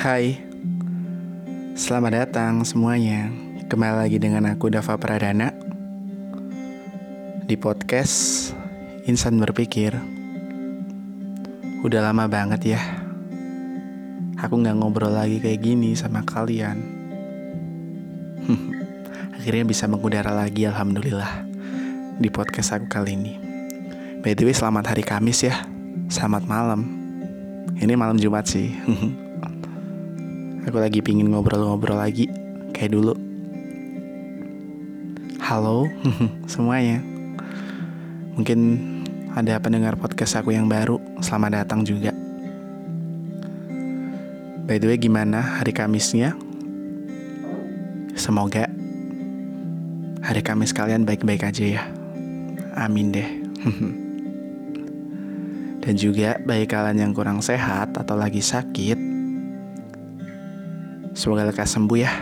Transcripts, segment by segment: Hai, selamat datang semuanya. Kembali lagi dengan aku Daffa Pradana di podcast Insan Berpikir. Udah lama banget ya aku gak ngobrol lagi kayak gini sama kalian. Akhirnya bisa mengudara lagi, alhamdulillah, di podcast aku kali ini. By the way, selamat hari Kamis ya. Selamat malam. Ini malam Jumat sih. Aku lagi pingin ngobrol-ngobrol lagi kayak dulu. Halo semuanya. Mungkin ada pendengar podcast aku yang baru, selamat datang juga. By the way, gimana hari Kamisnya? Semoga hari Kamis kalian baik-baik aja ya. Amin deh. Dan juga bagi kalian yang kurang sehat atau lagi sakit, semoga lekas sembuh ya.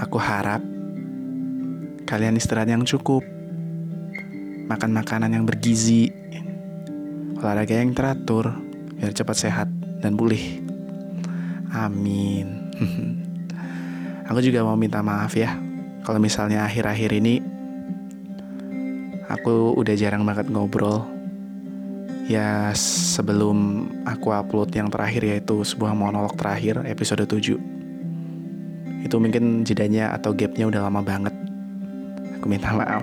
Aku harap kalian istirahat yang cukup, makan makanan yang bergizi, olahraga yang teratur, biar cepat sehat dan pulih. Amin. Aku juga mau minta maaf ya, kalau misalnya akhir-akhir ini aku udah jarang banget ngobrol. Ya, sebelum aku upload yang terakhir, yaitu sebuah monolog terakhir episode 7, itu mungkin jedanya atau gapnya udah lama banget. Aku minta maaf,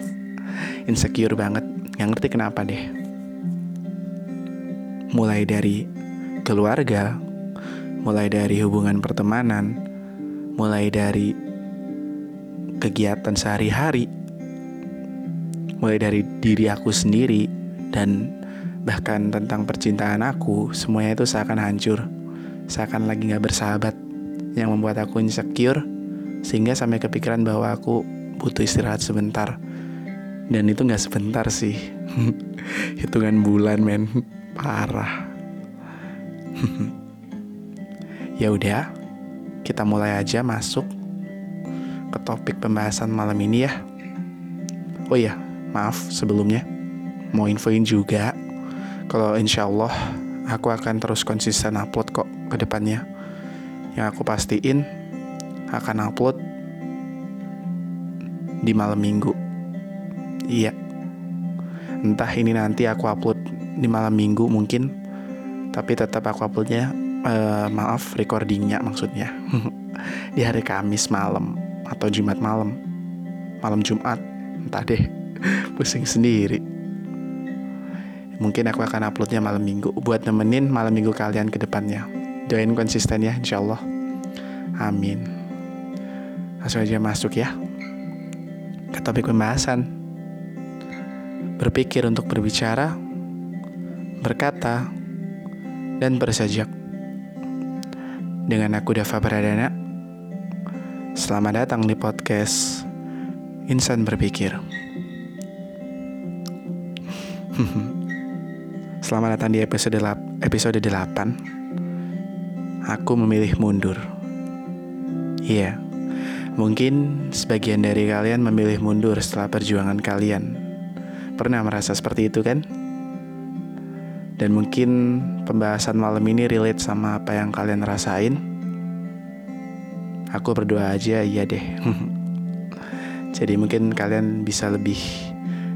insecure banget, gak ngerti kenapa deh. Mulai dari keluarga, mulai dari hubungan pertemanan, mulai dari kegiatan sehari-hari, mulai dari diri aku sendiri, dan bahkan tentang percintaan aku, semuanya itu seakan hancur, seakan lagi gak bersahabat, yang membuat aku insecure, sehingga sampai kepikiran bahwa aku butuh istirahat sebentar. Dan itu gak sebentar sih. Hitungan bulan men. Parah. Ya udah, kita mulai aja masuk ke topik pembahasan malam ini ya. Oh iya, maaf sebelumnya, mau infoin juga kalau insya Allah aku akan terus konsisten upload kok ke depannya. Yang aku pastiin akan upload di malam minggu. Iya, entah ini nanti aku upload di malam minggu mungkin, tapi tetap aku uploadnya, maaf, recordingnya maksudnya di hari Kamis malam atau Jumat malam. Malam Jumat, entah deh. Pusing sendiri. Mungkin aku akan uploadnya malam minggu, buat nemenin malam minggu kalian ke depannya. Doain konsisten ya, insyaallah. Amin. Langsung aja masuk ya ke topik pembahasan. Berpikir untuk berbicara, berkata, dan bersajak. Dengan aku Daffa Pradana, selamat datang di podcast Insan Berpikir. Selamat datang di episode 8. Aku memilih mundur. Iya, mungkin sebagian dari kalian memilih mundur setelah perjuangan kalian. Pernah merasa seperti itu kan? Dan mungkin pembahasan malam ini relate sama apa yang kalian rasain. Aku berdoa aja iya deh. Jadi mungkin kalian bisa lebih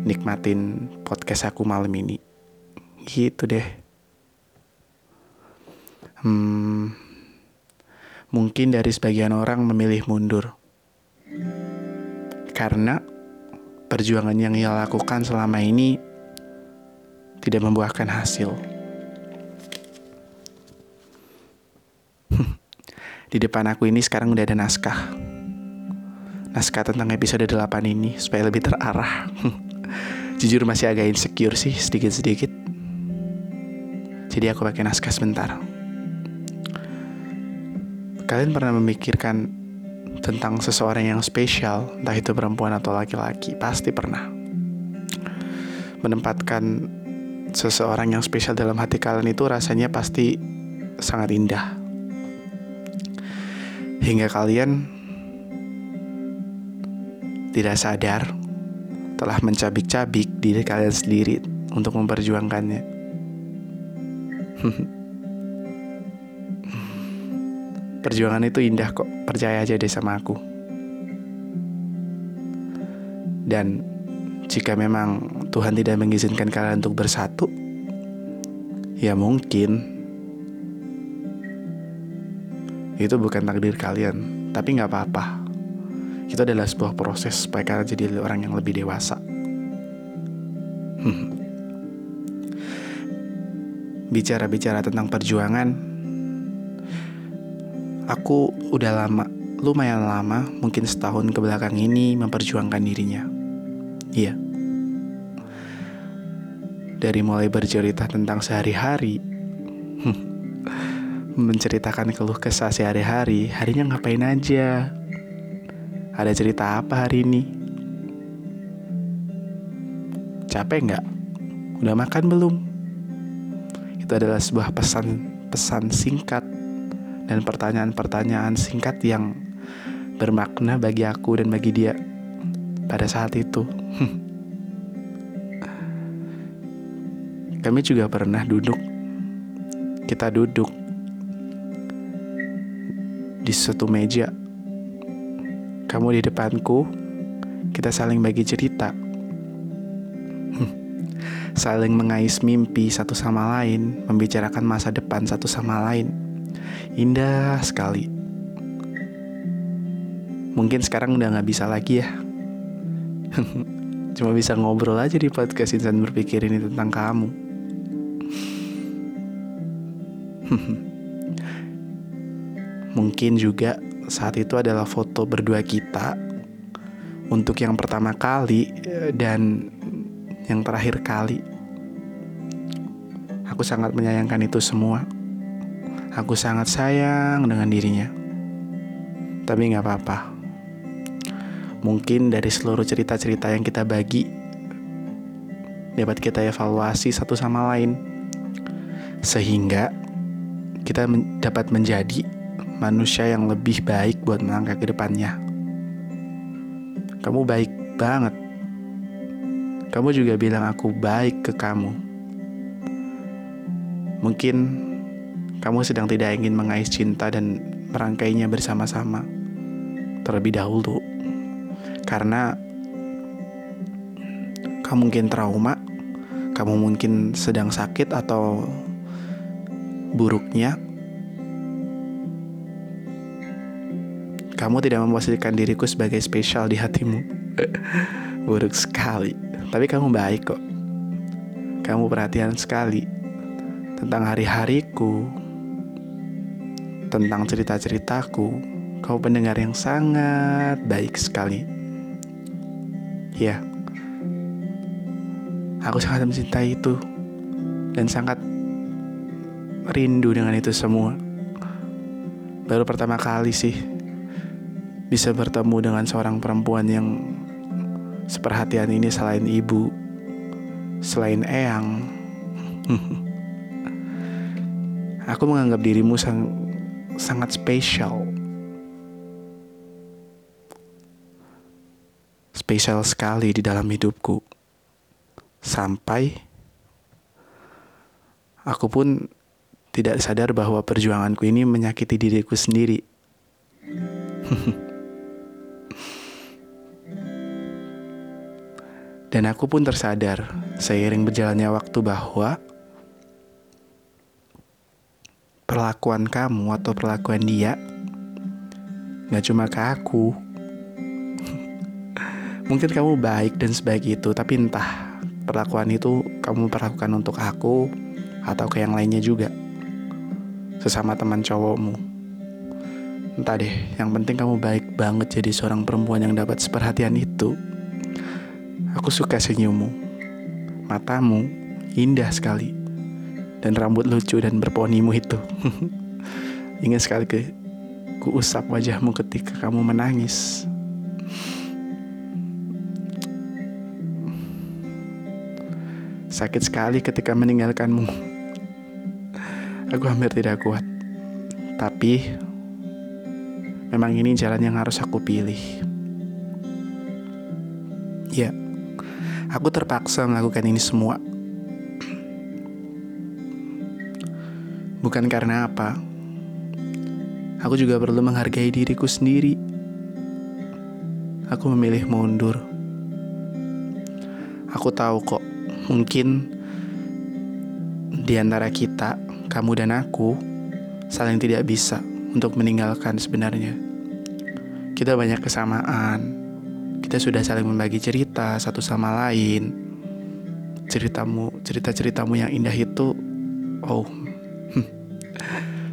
nikmatin podcast aku malam ini. Gitu deh. Mungkin dari sebagian orang memilih mundur karena perjuangan yang ia lakukan selama ini tidak membuahkan hasil. Di depan aku ini sekarang udah ada naskah tentang episode 8 ini, supaya lebih terarah. Jujur masih agak insecure sih, sedikit-sedikit. Jadi aku pakai naskah sebentar. Kalian pernah memikirkan tentang seseorang yang spesial, entah itu perempuan atau laki-laki, pasti pernah. Menempatkan seseorang yang spesial dalam hati kalian itu rasanya pasti sangat indah. Hingga kalian tidak sadar telah mencabik-cabik diri kalian sendiri untuk memperjuangkannya. Perjuangan itu indah kok, percaya aja deh sama aku. Dan jika memang Tuhan tidak mengizinkan kalian untuk bersatu, ya mungkin itu bukan takdir kalian, tapi gak apa-apa. Itu adalah sebuah proses supaya kalian jadi orang yang lebih dewasa. Bicara-bicara tentang perjuangan, aku udah lama, lumayan lama, mungkin setahun kebelakang ini memperjuangkan dirinya. Iya. Dari mulai bercerita tentang sehari-hari, menceritakan keluh kesah sehari-hari, harinya ngapain aja, ada cerita apa hari ini, capek gak, udah makan belum. Itu adalah sebuah pesan singkat dan pertanyaan-pertanyaan singkat yang bermakna bagi aku dan bagi dia pada saat itu. Kami juga pernah duduk, kita duduk di suatu meja, kamu di depanku, kita saling bagi cerita, saling mengais mimpi satu sama lain, membicarakan masa depan satu sama lain. Indah sekali. Mungkin sekarang udah gak bisa lagi ya. Cuma bisa ngobrol aja di podcast Insan Berpikir ini tentang kamu. Mungkin juga saat itu adalah foto berdua kita untuk yang pertama kali dan yang terakhir kali. Aku sangat menyayangkan itu semua. Aku sangat sayang dengan dirinya. Tapi gak apa-apa. Mungkin dari seluruh cerita-cerita yang kita bagi, dapat kita evaluasi satu sama lain, sehingga kita dapat menjadi manusia yang lebih baik buat melangkah ke depannya. Kamu baik banget. Kamu juga bilang aku baik ke kamu. Mungkin kamu sedang tidak ingin mengais cinta dan merangkainya bersama-sama terlebih dahulu, karena kamu mungkin trauma, kamu mungkin sedang sakit, atau buruknya kamu tidak memposisikan diriku sebagai spesial di hatimu. Buruk sekali. Tapi kamu baik kok. Kamu perhatian sekali tentang hari-hariku, tentang cerita-ceritaku. Kau pendengar yang sangat baik sekali. Ya, aku sangat mencintai itu dan sangat rindu dengan itu semua. Baru pertama kali sih bisa bertemu dengan seorang perempuan yang seperhatian ini, selain ibu, selain eyang. Aku menganggap dirimu sangat spesial. Spesial sekali di dalam hidupku. Sampai aku pun tidak sadar bahwa perjuanganku ini menyakiti diriku sendiri. Dan aku pun tersadar seiring berjalannya waktu bahwa perlakuan kamu atau perlakuan dia gak cuma ke aku. Mungkin kamu baik dan sebaik itu, tapi entah perlakuan itu kamu perlakukan untuk aku atau ke yang lainnya juga, sesama teman cowokmu. Entah deh, yang penting kamu baik banget jadi seorang perempuan yang dapat seperhatian itu. Aku suka senyummu, matamu indah sekali, dan rambut lucu dan berponimu itu. Ingat sekali ku usap wajahmu ketika kamu menangis. Sakit sekali ketika meninggalkanmu. Aku hampir tidak kuat. Tapi memang ini jalan yang harus aku pilih. Ya, aku terpaksa melakukan ini semua. Bukan karena apa, Aku juga perlu menghargai diriku sendiri. Aku memilih mundur. Aku tahu kok, mungkin di antara kita, kamu dan aku, saling tidak bisa untuk meninggalkan sebenarnya. Kita banyak kesamaan. Kita sudah saling membagi cerita satu sama lain. Cerita-ceritamu yang indah itu,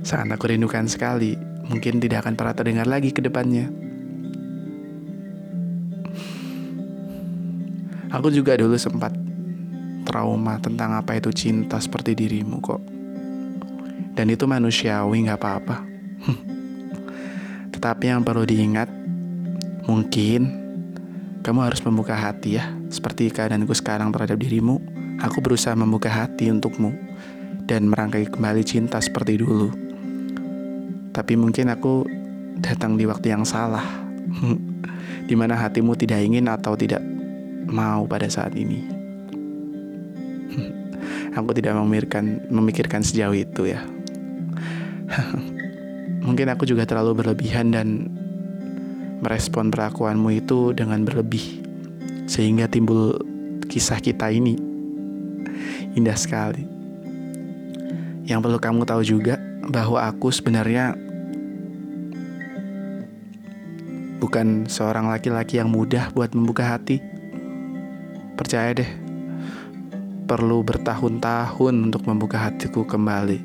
sangat aku rindukan sekali. Mungkin tidak akan pernah terdengar lagi ke depannya. Aku juga dulu sempat trauma tentang apa itu cinta seperti dirimu kok. Dan itu manusiawi, gak apa-apa. Tetapi yang perlu diingat, mungkin kamu harus membuka hati ya. Seperti keadaanku sekarang terhadap dirimu, aku berusaha membuka hati untukmu dan merangkai kembali cinta seperti dulu. Tapi mungkin aku datang di waktu yang salah, dimana hatimu tidak ingin atau tidak mau pada saat ini. Aku tidak memikirkan sejauh itu ya. Mungkin aku juga terlalu berlebihan dan merespon perlakuanmu itu dengan berlebih, sehingga timbul kisah kita ini. Indah sekali. Yang perlu kamu tahu juga, bahwa aku sebenarnya bukan seorang laki-laki yang mudah buat membuka hati. Percaya deh, perlu bertahun-tahun untuk membuka hatiku kembali.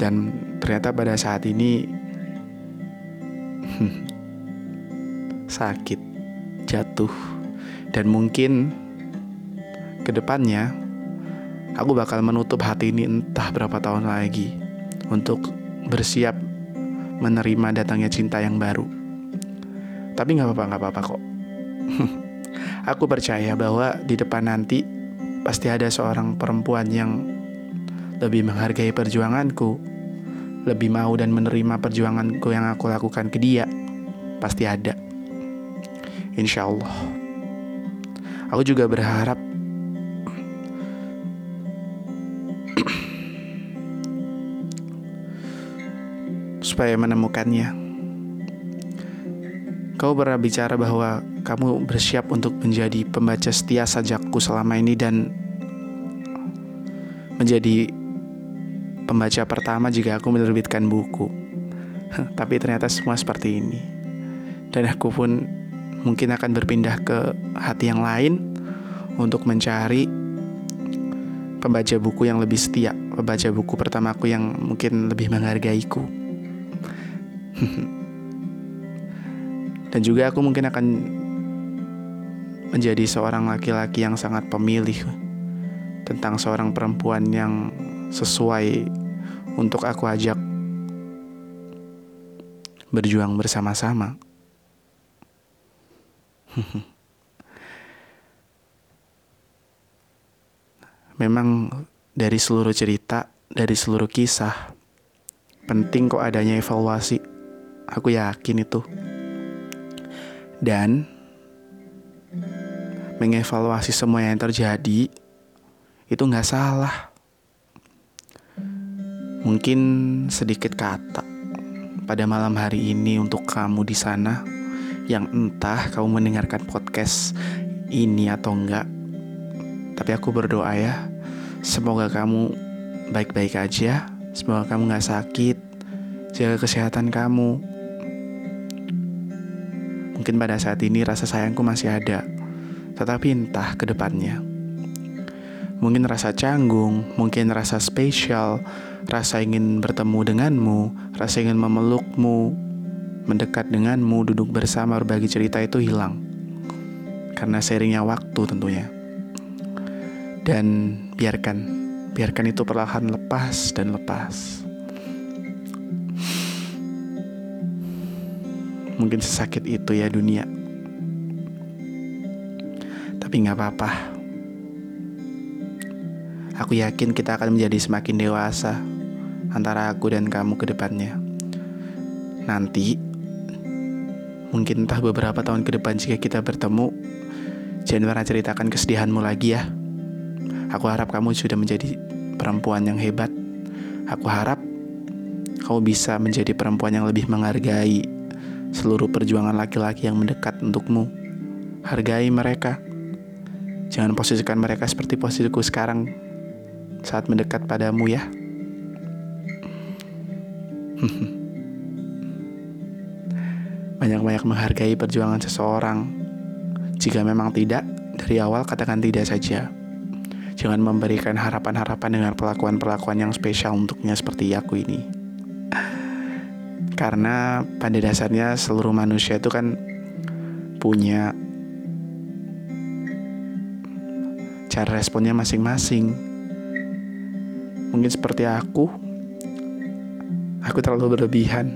Dan ternyata pada saat ini sakit, jatuh, dan mungkin kedepannya aku bakal menutup hati ini entah berapa tahun lagi untuk bersiap menerima datangnya cinta yang baru. Tapi gak apa-apa kok. Aku percaya bahwa di depan nanti pasti ada seorang perempuan yang lebih menghargai perjuanganku, lebih mau dan menerima perjuanganku yang aku lakukan ke dia. Pasti ada, insyaallah. Aku juga berharap supaya menemukannya. Kau pernah bicara bahwa kamu bersiap untuk menjadi pembaca setia sajakku selama ini dan menjadi pembaca pertama jika aku menerbitkan buku. Tapi ternyata semua seperti ini. Dan aku pun mungkin akan berpindah ke hati yang lain untuk mencari pembaca buku yang lebih setia, pembaca buku pertamaku yang mungkin lebih menghargaiku. Dan juga aku mungkin akan menjadi seorang laki-laki yang sangat pemilih tentang seorang perempuan yang sesuai untuk aku ajak berjuang bersama-sama. Memang dari seluruh cerita, dari seluruh kisah, penting kok adanya evaluasi. Aku yakin itu. Dan mengevaluasi semua yang terjadi itu gak salah. Mungkin sedikit kata pada malam hari ini untuk kamu di sana, yang entah kamu mendengarkan podcast ini atau enggak. Tapi aku berdoa ya, semoga kamu baik-baik aja, semoga kamu gak sakit. Jaga kesehatan kamu. Mungkin pada saat ini rasa sayangku masih ada, tetapi entah ke depannya. Mungkin rasa canggung, mungkin rasa spesial, rasa ingin bertemu denganmu, rasa ingin memelukmu, mendekat denganmu, duduk bersama, berbagi cerita itu hilang karena seringnya waktu tentunya. Dan biarkan itu perlahan lepas dan lepas. Mungkin sesakit itu ya dunia, tapi gak apa-apa. Aku yakin kita akan menjadi semakin dewasa antara aku dan kamu ke depannya. Nanti mungkin entah beberapa tahun ke depan jika kita bertemu, jangan pernah ceritakan kesedihanmu lagi ya. Aku harap kamu sudah menjadi perempuan yang hebat. Aku harap Kau bisa menjadi perempuan yang lebih menghargai seluruh perjuangan laki-laki yang mendekat untukmu. Hargai mereka. Jangan posisikan mereka seperti posisiku sekarang saat mendekat padamu ya. Banyak-banyak menghargai perjuangan seseorang. Jika memang tidak, dari awal katakan tidak saja. Jangan memberikan harapan-harapan dengan perlakuan-perlakuan yang spesial untuknya seperti aku ini. Karena pada dasarnya seluruh manusia itu kan punya cara responnya masing-masing. Mungkin seperti aku terlalu berlebihan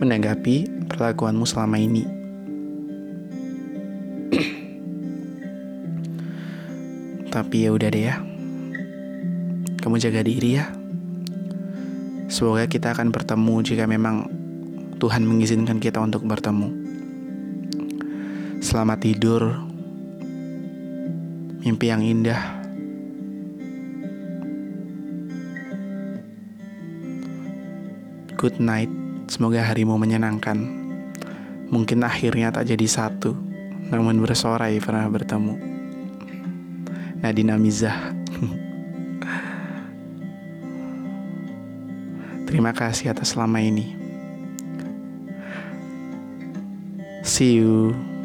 menanggapi perlakuanmu selama ini. Tapi ya udah deh ya. Kamu jaga diri ya. Semoga kita akan bertemu jika memang Tuhan mengizinkan kita untuk bertemu. Selamat tidur. Mimpi yang indah. Good night. Semoga harimu menyenangkan. Mungkin akhirnya tak jadi satu, namun bersorai pernah bertemu. Nadina Mizah. Terima kasih atas selama ini. See you.